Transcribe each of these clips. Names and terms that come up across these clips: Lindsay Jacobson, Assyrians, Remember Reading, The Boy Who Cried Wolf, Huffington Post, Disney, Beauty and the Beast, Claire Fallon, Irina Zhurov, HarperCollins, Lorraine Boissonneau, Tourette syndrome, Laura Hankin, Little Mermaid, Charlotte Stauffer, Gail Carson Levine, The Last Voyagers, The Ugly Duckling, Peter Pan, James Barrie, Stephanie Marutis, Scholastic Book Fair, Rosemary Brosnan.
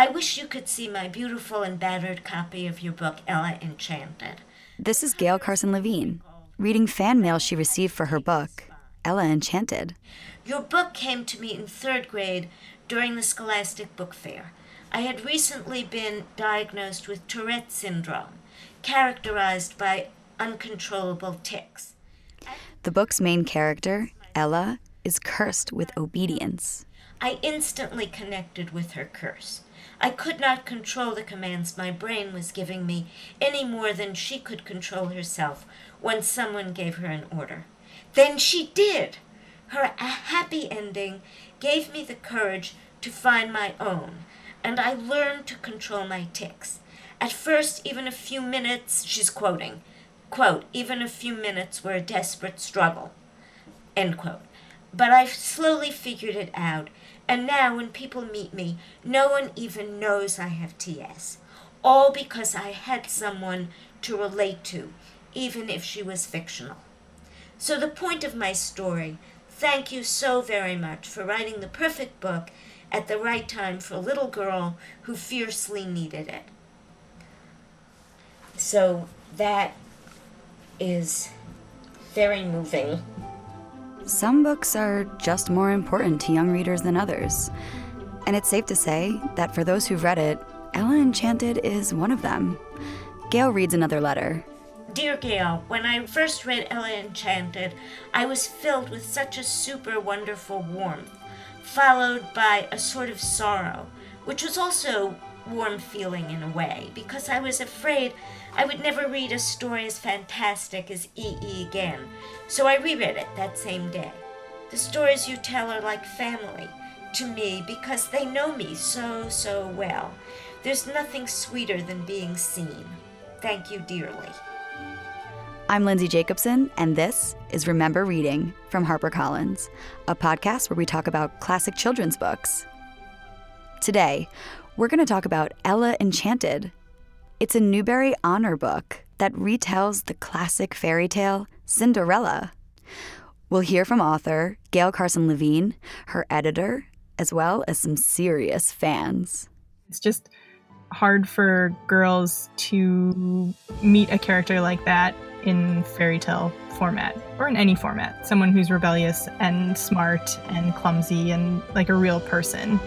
I wish you could see my beautiful and battered copy of your book, Ella Enchanted. This is Gail Carson Levine, reading fan mail she received for her book, Ella Enchanted. Your book came to me in third grade during the Scholastic Book Fair. I had recently been diagnosed with Tourette syndrome, characterized by uncontrollable tics. The book's main character, Ella, is cursed with obedience. I instantly connected with her curse. I could not control the commands my brain was giving me any more than she could control herself when someone gave her an order. Then she did! Her happy ending gave me the courage to find my own, and I learned to control my tics. At first, even a few minutes, she's quoting, quote, even a few minutes were a desperate struggle, end quote. But I've slowly figured it out, and now when people meet me, no one even knows I have TS, all because I had someone to relate to, even if she was fictional. So the point of my story, thank you so very much for writing the perfect book at the right time for a little girl who fiercely needed it. So that is very moving. Some books are just more important to young readers than others. And it's safe to say that for those who've read it, Ella Enchanted is one of them. Gail reads another letter. Dear Gail, when I first read Ella Enchanted, I was filled with such a super wonderful warmth, followed by a sort of sorrow, which was also warm feeling in a way, because I was afraid I would never read a story as fantastic as E.E. again. So I reread it that same day. The stories you tell are like family to me because they know me so, so well. There's nothing sweeter than being seen. Thank you dearly. I'm Lindsay Jacobson, and this is Remember Reading from HarperCollins, a podcast where we talk about classic children's books. Today, we're going to talk about Ella Enchanted. It's a Newbery honor book that retells the classic fairy tale Cinderella. We'll hear from author Gail Carson Levine, her editor, as well as some serious fans. It's just hard for girls to meet a character like that in fairy tale format, or in any format. Someone who's rebellious and smart and clumsy and like a real person.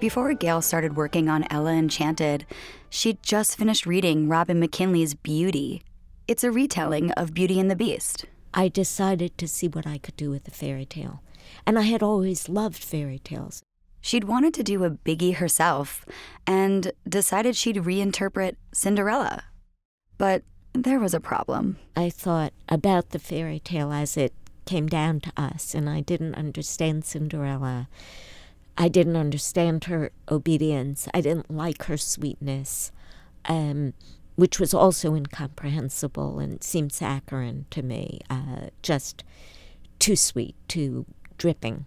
Before Gail started working on Ella Enchanted, she'd just finished reading Robin McKinley's Beauty. It's a retelling of Beauty and the Beast. I decided to see what I could do with a fairy tale, and I had always loved fairy tales. She'd wanted to do a biggie herself and decided she'd reinterpret Cinderella. But there was a problem. I thought about the fairy tale as it came down to us, and I didn't understand Cinderella. I didn't understand her obedience. I didn't like her sweetness, which was also incomprehensible and seemed saccharine to me, just too sweet, too dripping.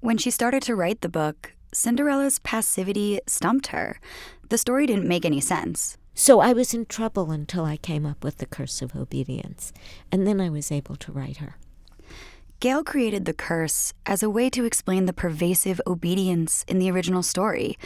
When she started to write the book, Cinderella's passivity stumped her. The story didn't make any sense. So I was in trouble until I came up with The Curse of Obedience, and then I was able to write her. Gail created The Curse as a way to explain the pervasive obedience in the original story.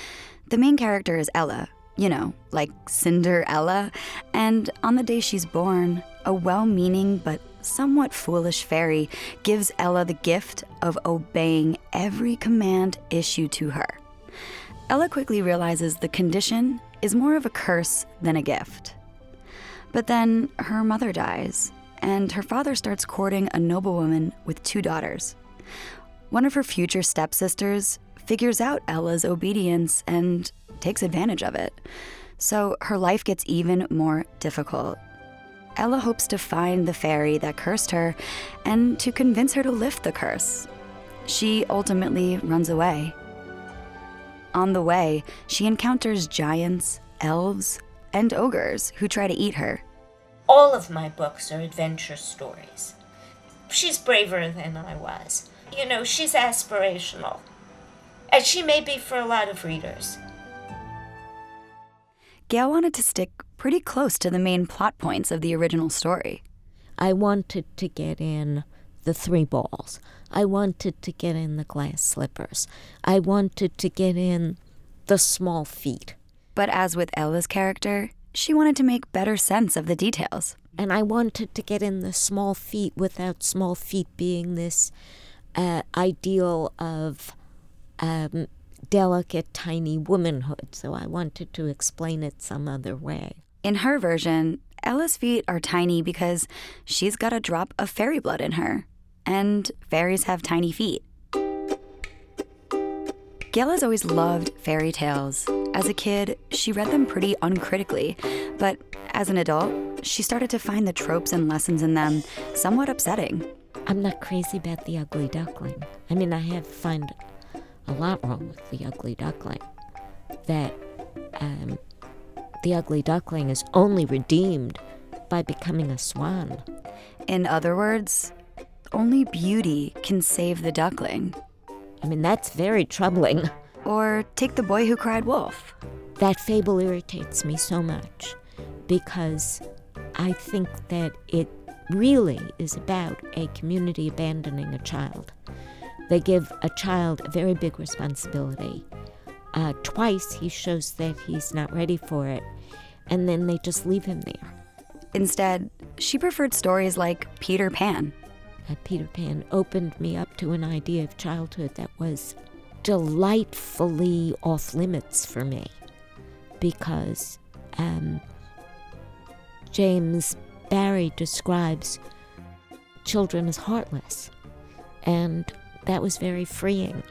The main character is Ella, you know, like Cinder Ella, and on the day she's born, a well-meaning but somewhat foolish fairy gives Ella the gift of obeying every command issued to her. Ella quickly realizes the condition is more of a curse than a gift. But then her mother dies, and her father starts courting a noblewoman with two daughters. One of her future stepsisters figures out Ella's obedience and takes advantage of it. So her life gets even more difficult. Ella hopes to find the fairy that cursed her and to convince her to lift the curse. She ultimately runs away. On the way, she encounters giants, elves, and ogres who try to eat her. All of my books are adventure stories. She's braver than I was. You know, she's aspirational. And she may be for a lot of readers. Gail wanted to stick pretty close to the main plot points of the original story. I wanted to get in the three balls. I wanted to get in the glass slippers. I wanted to get in the small feet. But as with Ella's character, she wanted to make better sense of the details. And I wanted to get in the small feet without small feet being this ideal of delicate, tiny womanhood. So I wanted to explain it some other way. In her version, Ella's feet are tiny because she's got a drop of fairy blood in her. And fairies have tiny feet. Gail has always loved fairy tales. As a kid, she read them pretty uncritically. But as an adult, she started to find the tropes and lessons in them somewhat upsetting. I'm not crazy about The Ugly Duckling. I mean, I have found a lot wrong with The Ugly Duckling. That The Ugly Duckling is only redeemed by becoming a swan. In other words, only beauty can save the duckling. I mean, that's very troubling. Or take The Boy Who Cried Wolf. That fable irritates me so much because I think that it really is about a community abandoning a child. They give a child a very big responsibility. Twice he shows that he's not ready for it, and then they just leave him there. Instead, she preferred stories like Peter Pan. Peter Pan opened me up to an idea of childhood that was delightfully off-limits for me because James Barrie describes children as heartless, and that was very freeing.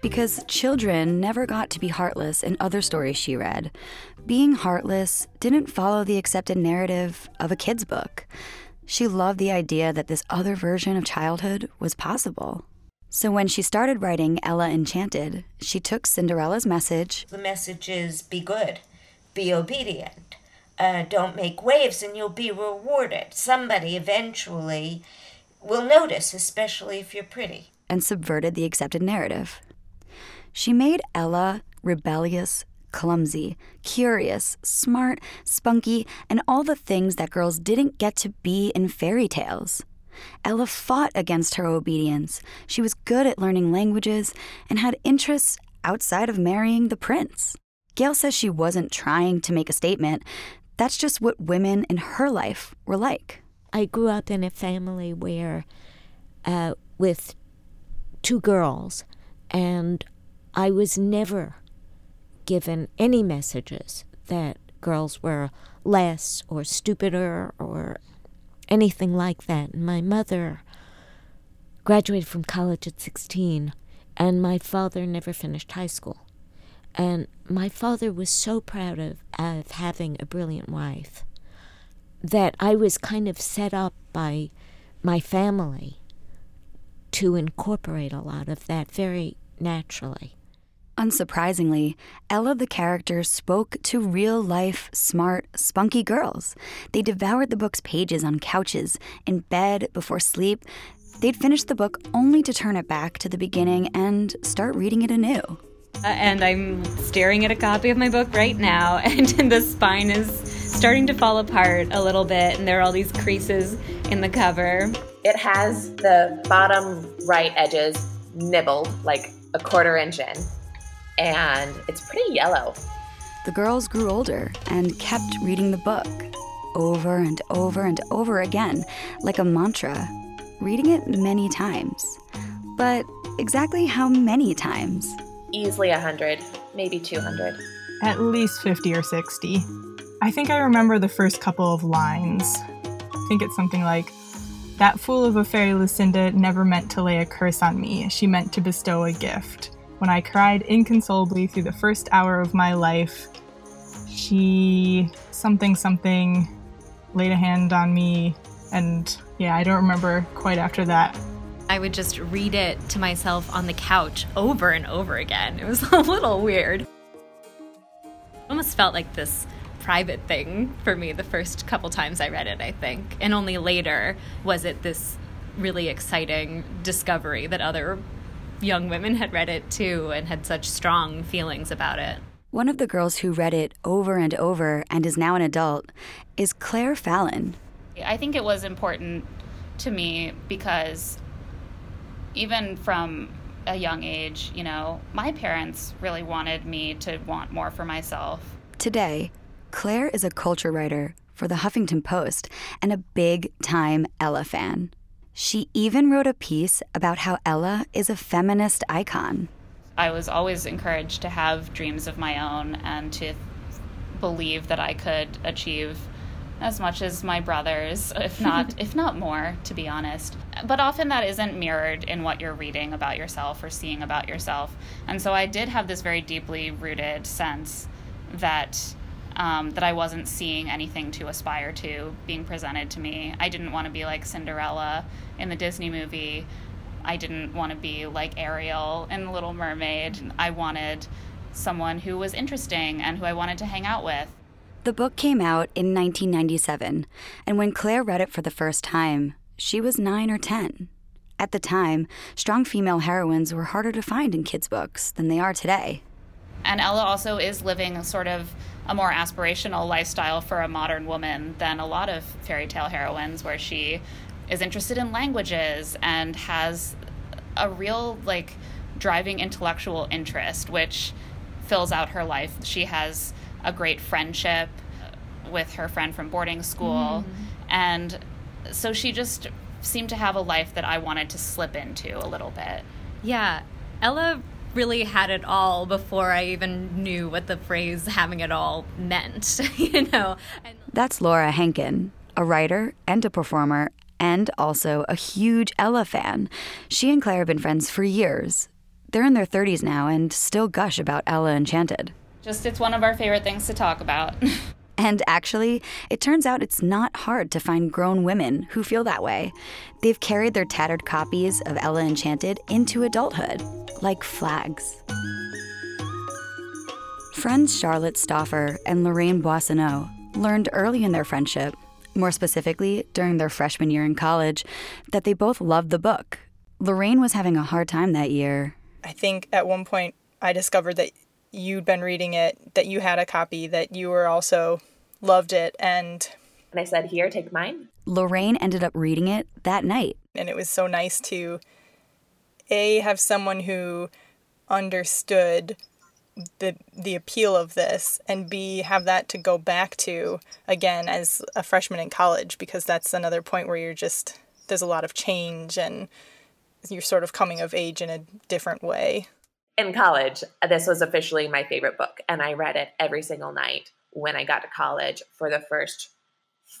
Because children never got to be heartless in other stories she read. Being heartless didn't follow the accepted narrative of a kid's book. She loved the idea that this other version of childhood was possible. So when she started writing Ella Enchanted, she took Cinderella's message. The message is be good, be obedient, don't make waves and you'll be rewarded. Somebody eventually will notice, especially if you're pretty. And subverted the accepted narrative. She made Ella rebellious, clumsy, curious, smart, spunky, and all the things that girls didn't get to be in fairy tales. Ella fought against her obedience. She was good at learning languages and had interests outside of marrying the prince. Gail says she wasn't trying to make a statement. That's just what women in her life were like. I grew up in a family where, with two girls, and I was never given any messages that girls were less or stupider or anything like that. My mother graduated from college at 16, and my father never finished high school. And my father was so proud of having a brilliant wife that I was kind of set up by my family to incorporate a lot of that very naturally. Unsurprisingly, Ella the character spoke to real-life, smart, spunky girls. They devoured the book's pages on couches, in bed, before sleep. They'd finish the book only to turn it back to the beginning and start reading it anew. And I'm staring at a copy of my book right now, and the spine is starting to fall apart a little bit, and there are all these creases in the cover. It has the bottom right edges nibbled, like a quarter inch in. And it's pretty yellow. The girls grew older and kept reading the book over and over and over again, like a mantra, reading it many times. But exactly how many times? Easily 100, maybe 200. At least 50 or 60. I think I remember the first couple of lines. I think it's something like, "That fool of a fairy Lucinda never meant to lay a curse on me. She meant to bestow a gift. When I cried inconsolably through the first hour of my life, she something laid a hand on me," and yeah, I don't remember quite after that. I would just read it to myself on the couch over and over again. It was a little weird. It almost felt like this private thing for me the first couple times I read it, I think, and only later was it this really exciting discovery that other young women had read it too and had such strong feelings about it. One of the girls who read it over and over and is now an adult is Claire Fallon. I think it was important to me, because even from a young age, you know, my parents really wanted me to want more for myself. Today, Claire is a culture writer for the Huffington Post and a big-time Ella fan. She even wrote a piece about how Ella is a feminist icon. I was always encouraged to have dreams of my own and to believe that I could achieve as much as my brothers, if not more, to be honest. But often that isn't mirrored in what you're reading about yourself or seeing about yourself. And so I did have this very deeply rooted sense that that I wasn't seeing anything to aspire to being presented to me. I didn't want to be like Cinderella in the Disney movie. I didn't want to be like Ariel in The Little Mermaid. I wanted someone who was interesting and who I wanted to hang out with. The book came out in 1997, and when Claire read it for the first time, she was 9 or 10. At the time, strong female heroines were harder to find in kids' books than they are today. And Ella also is living sort of a more aspirational lifestyle for a modern woman than a lot of fairy tale heroines, where she is interested in languages and has a real, like, driving intellectual interest, which fills out her life. She has a great friendship with her friend from boarding school. And so she just seemed to have a life that I wanted to slip into a little bit. Yeah, Ella really had it all before I even knew what the phrase having it all meant, you know. That's Laura Hankin, a writer and a performer and also a huge Ella fan. She and Claire have been friends for years. They're in their 30s now and still gush about Ella Enchanted. Just, it's one of our favorite things to talk about. And actually, it turns out it's not hard to find grown women who feel that way. They've carried their tattered copies of Ella Enchanted into adulthood, like flags. Friends Charlotte Stauffer and Lorraine Boissonneau learned early in their friendship, more specifically during their freshman year in college, that they both loved the book. Lorraine was having a hard time that year. I think at one point I discovered that you'd been reading it, that you had a copy, that you were also loved it. And I said, here, take mine. Lorraine ended up reading it that night. And it was so nice to, A, have someone who understood the appeal of this, and B, have that to go back to, again, as a freshman in college, because that's another point where you're just, there's a lot of change and you're sort of coming of age in a different way. In college, this was officially my favorite book, and I read it every single night when I got to college for the first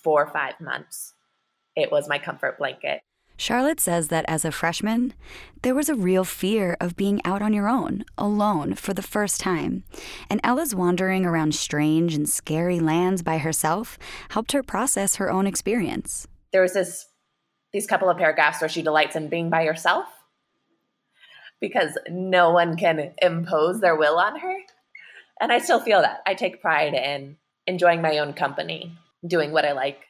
4 or 5 months. It was my comfort blanket. Charlotte says that as a freshman, there was a real fear of being out on your own, alone, for the first time. And Ella's wandering around strange and scary lands by herself helped her process her own experience. There was these couple of paragraphs where she delights in being by herself, because no one can impose their will on her. And I still feel that. I take pride in enjoying my own company, doing what I like.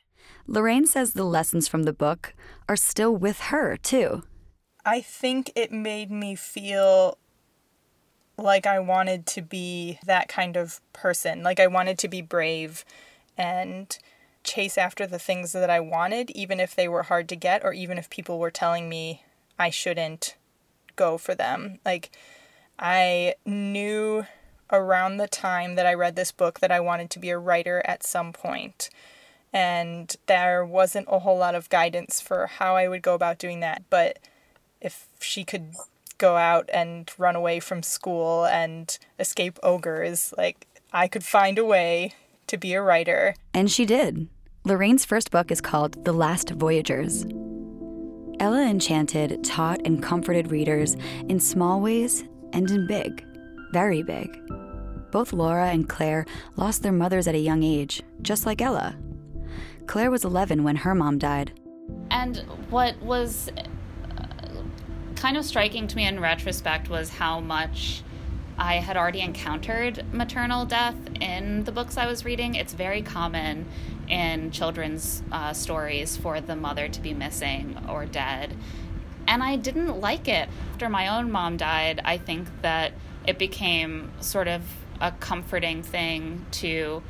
Lorraine says the lessons from the book are still with her, too. I think it made me feel like I wanted to be that kind of person. Like I wanted to be brave and chase after the things that I wanted, even if they were hard to get or even if people were telling me I shouldn't go for them. Like, I knew around the time that I read this book that I wanted to be a writer at some point. And there wasn't a whole lot of guidance for how I would go about doing that. But if she could go out and run away from school and escape ogres, like, I could find a way to be a writer. And she did. Lorraine's first book is called The Last Voyagers. Ella Enchanted taught and comforted readers in small ways and in big, very big. Both Laura and Claire lost their mothers at a young age, just like Ella. Claire was 11 when her mom died. And what was kind of striking to me in retrospect was how much I had already encountered maternal death in the books I was reading. It's very common in children's stories for the mother to be missing or dead. And I didn't like it. After my own mom died, I think that it became sort of a comforting thing to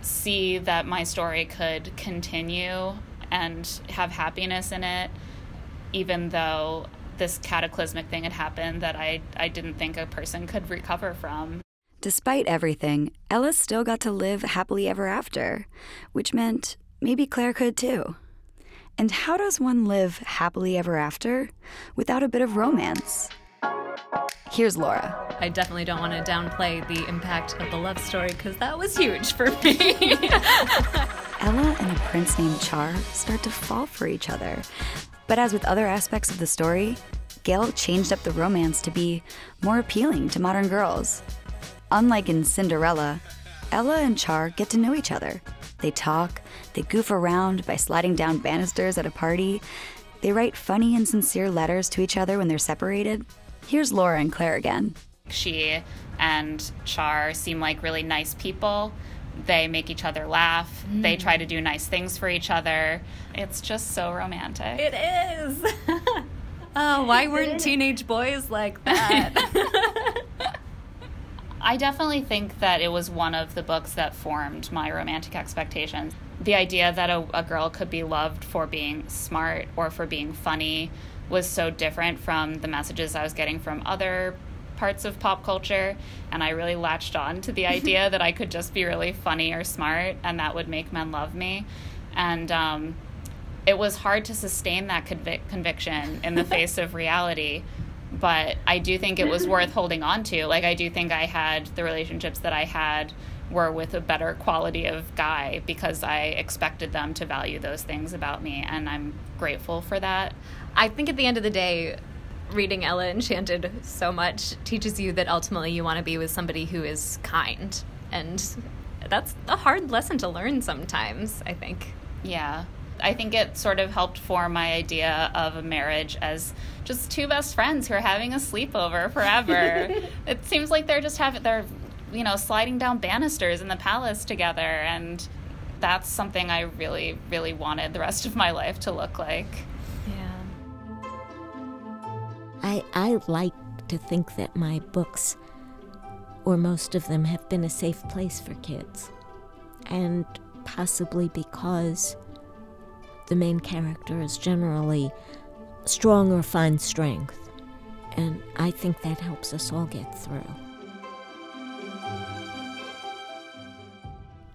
see that my story could continue and have happiness in it, even though this cataclysmic thing had happened that I didn't think a person could recover from. Despite everything, Ella still got to live happily ever after, which meant maybe Claire could too. And how does one live happily ever after without a bit of romance? Here's Laura. I definitely don't want to downplay the impact of the love story because that was huge for me. Ella and a prince named Char start to fall for each other. But as with other aspects of the story, Gail changed up the romance to be more appealing to modern girls. Unlike in Cinderella, Ella and Char get to know each other. They talk, they goof around by sliding down banisters at a party, they write funny and sincere letters to each other when they're separated. Here's Laura and Claire again. She and Char seem like really nice people. They make each other laugh. Mm. They try to do nice things for each other. It's just so romantic. It is. Oh, why weren't teenage boys like that? I definitely think that it was one of the books that formed my romantic expectations. The idea that a girl could be loved for being smart or for being funny was so different from the messages I was getting from other parts of pop culture, and I really latched on to the idea that I could just be really funny or smart, and that would make men love me. And it was hard to sustain that conviction in the face of reality, but I do think it was worth holding on to. Like, I do think I had the relationships that I had were with a better quality of guy because I expected them to value those things about me, and I'm grateful for that. I think at the end of the day, reading Ella Enchanted so much teaches you that ultimately you want to be with somebody who is kind, and that's a hard lesson to learn sometimes, I think. Yeah. I think it sort of helped form my idea of a marriage as just two best friends who are having a sleepover forever. It seems like they're sliding down banisters in the palace together, and that's something I really, really wanted the rest of my life to look like. Yeah. I like to think that my books, or most of them, have been a safe place for kids, and possibly because the main character is generally strong or finds strength, and I think that helps us all get through.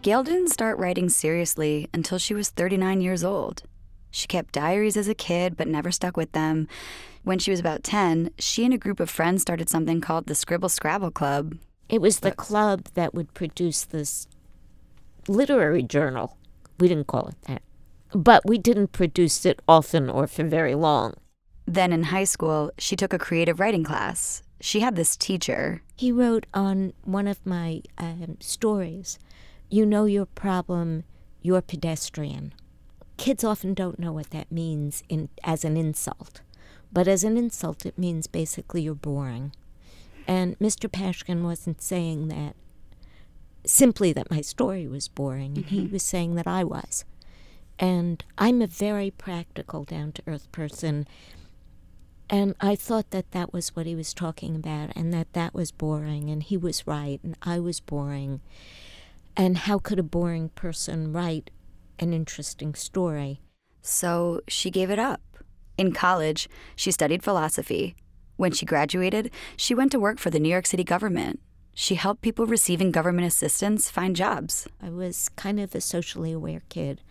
Gail didn't start writing seriously until she was 39 years old. She kept diaries as a kid but never stuck with them. When she was about 10, she and a group of friends started something called the Scribble Scrabble Club. It was the club that would produce this literary journal. We didn't call it that. But we didn't produce it often or for very long. Then in high school, she took a creative writing class. She had this teacher. He wrote on one of my stories, "You know your problem, you're pedestrian." Kids often don't know what that means as an insult. But as an insult, it means basically you're boring. And Mr. Pashkin wasn't saying that simply that my story was boring. Mm-hmm. He was saying that I was. And I'm a very practical, down-to-earth person. And I thought that that was what he was talking about, and that that was boring, and he was right, and I was boring. And how could a boring person write an interesting story? So she gave it up. In college, she studied philosophy. When she graduated, she went to work for the New York City government. She helped people receiving government assistance find jobs. I was kind of a socially aware kid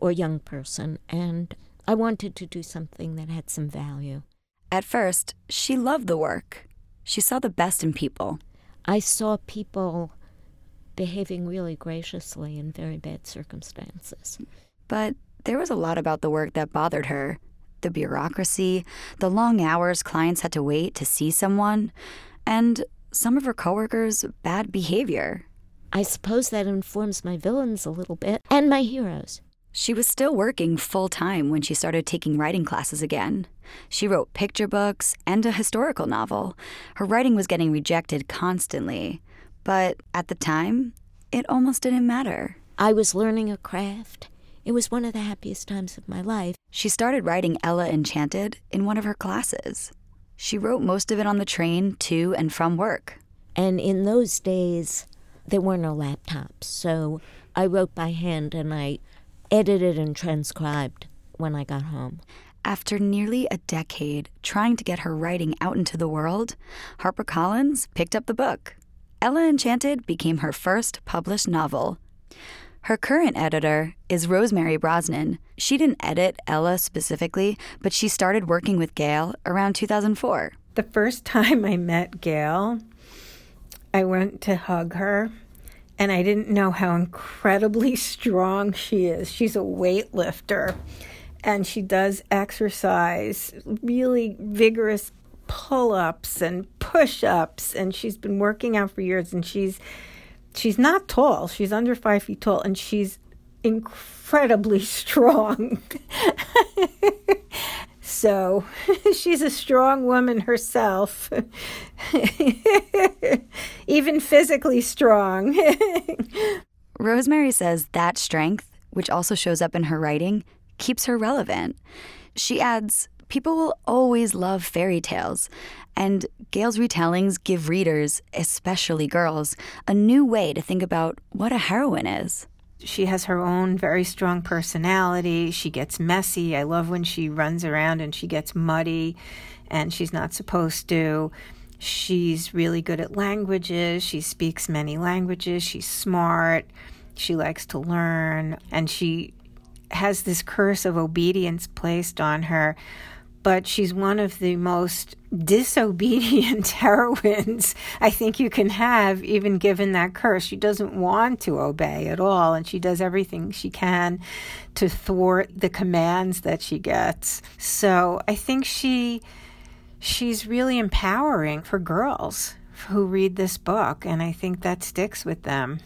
or young person, and I wanted to do something that had some value. At first, she loved the work. She saw the best in people. I saw people behaving really graciously in very bad circumstances. But there was a lot about the work that bothered her. The bureaucracy, the long hours clients had to wait to see someone, and some of her coworkers' bad behavior. I suppose that informs my villains a little bit, and my heroes. She was still working full-time when she started taking writing classes again. She wrote picture books and a historical novel. Her writing was getting rejected constantly. But at the time, it almost didn't matter. I was learning a craft. It was one of the happiest times of my life. She started writing Ella Enchanted in one of her classes. She wrote most of it on the train to and from work. And in those days, there were no laptops. So I wrote by hand, and I edited and transcribed when I got home. After nearly a decade trying to get her writing out into the world, HarperCollins picked up the book. Ella Enchanted became her first published novel. Her current editor is Rosemary Brosnan. She didn't edit Ella specifically, but she started working with Gail around 2004. The first time I met Gail, I went to hug her, and I didn't know how incredibly strong she is. She's a weightlifter, and she does exercise, really vigorous pull-ups and push-ups, and she's been working out for years, and she's not tall. She's under 5 feet tall, and she's incredibly strong. So she's a strong woman herself, even physically strong. Rosemary says that strength, which also shows up in her writing, keeps her relevant. She adds, people will always love fairy tales, and Gail's retellings give readers, especially girls, a new way to think about what a heroine is. She has her own very strong personality. She gets messy. I love when she runs around and she gets muddy and she's not supposed to. She's really good at languages. She speaks many languages. She's smart. She likes to learn. And she has this curse of obedience placed on her. But she's one of the most disobedient heroines I think you can have, even given that curse. She doesn't want to obey at all, and she does everything she can to thwart the commands that she gets. So I think she's really empowering for girls who read this book, and I think that sticks with them.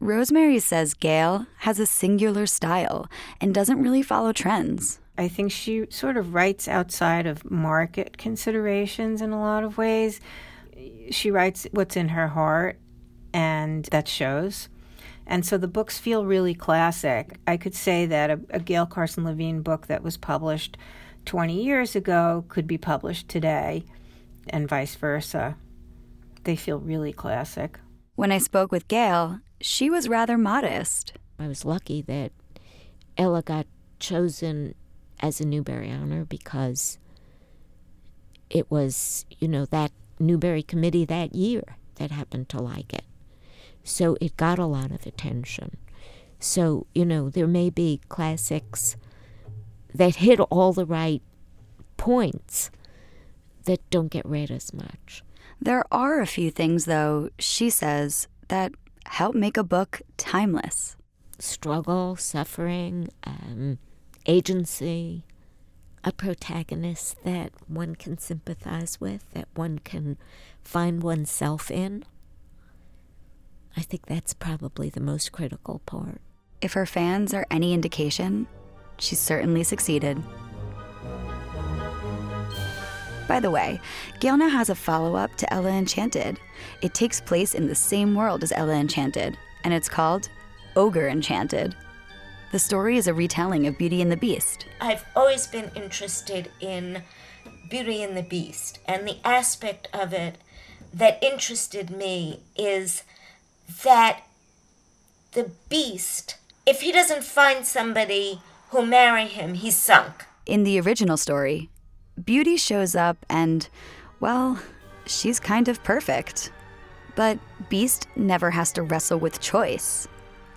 Rosemary says Gail has a singular style and doesn't really follow trends. I think she sort of writes outside of market considerations in a lot of ways. She writes what's in her heart, and that shows. And so the books feel really classic. I could say that a Gail Carson Levine book that was published 20 years ago could be published today, and vice versa. They feel really classic. When I spoke with Gail, she was rather modest. I was lucky that Ella got chosen as a Newbery honor, because it was, that Newbery committee that year that happened to like it. So it got a lot of attention. So, there may be classics that hit all the right points that don't get read as much. There are a few things, though, she says, that help make a book timeless. Struggle, suffering, agency, a protagonist that one can sympathize with, that one can find oneself in. I think that's probably the most critical part. If her fans are any indication, she's certainly succeeded. By the way, Gail now has a follow-up to Ella Enchanted. It takes place in the same world as Ella Enchanted, and it's called Ogre Enchanted. The story is a retelling of Beauty and the Beast. I've always been interested in Beauty and the Beast, and the aspect of it that interested me is that the beast, if he doesn't find somebody who'll marry him, he's sunk. In the original story, Beauty shows up and, well, she's kind of perfect. But Beast never has to wrestle with choice.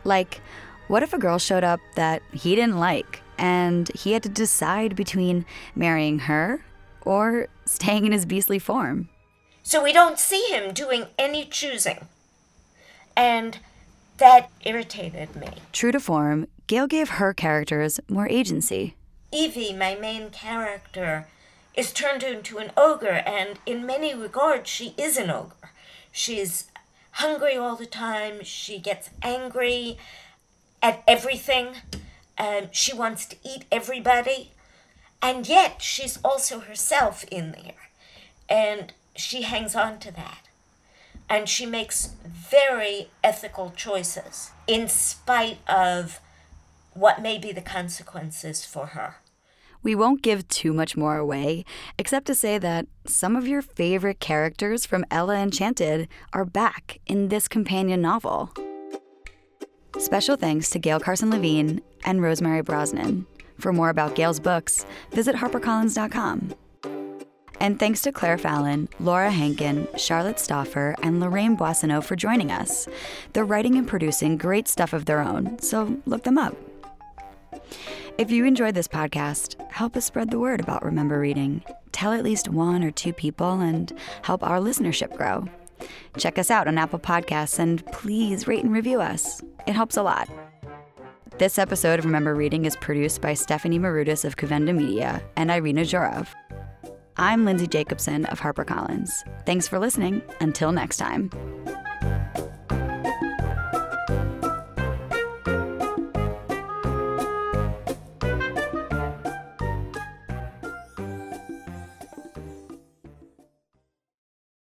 Like, what if a girl showed up that he didn't like, and he had to decide between marrying her or staying in his beastly form? So we don't see him doing any choosing. And that irritated me. True to form, Gail gave her characters more agency. Evie, my main character, is turned into an ogre, and in many regards, she is an ogre. She's hungry all the time. She gets angry at everything. She wants to eat everybody. And yet she's also herself in there. And she hangs on to that. And she makes very ethical choices in spite of what may be the consequences for her. We won't give too much more away, except to say that some of your favorite characters from Ella Enchanted are back in this companion novel. Special thanks to Gail Carson Levine and Rosemary Brosnan. For more about Gail's books, visit HarperCollins.com. And thanks to Claire Fallon, Laura Hankin, Charlotte Stauffer, and Lorraine Boissonneau for joining us. They're writing and producing great stuff of their own, so look them up. If you enjoyed this podcast, help us spread the word about Remember Reading. Tell at least one or two people and help our listenership grow. Check us out on Apple Podcasts and please rate and review us. It helps a lot. This episode of Remember Reading is produced by Stephanie Marutis of Covenda Media and Irina Zhurov. I'm Lindsay Jacobson of HarperCollins. Thanks for listening. Until next time.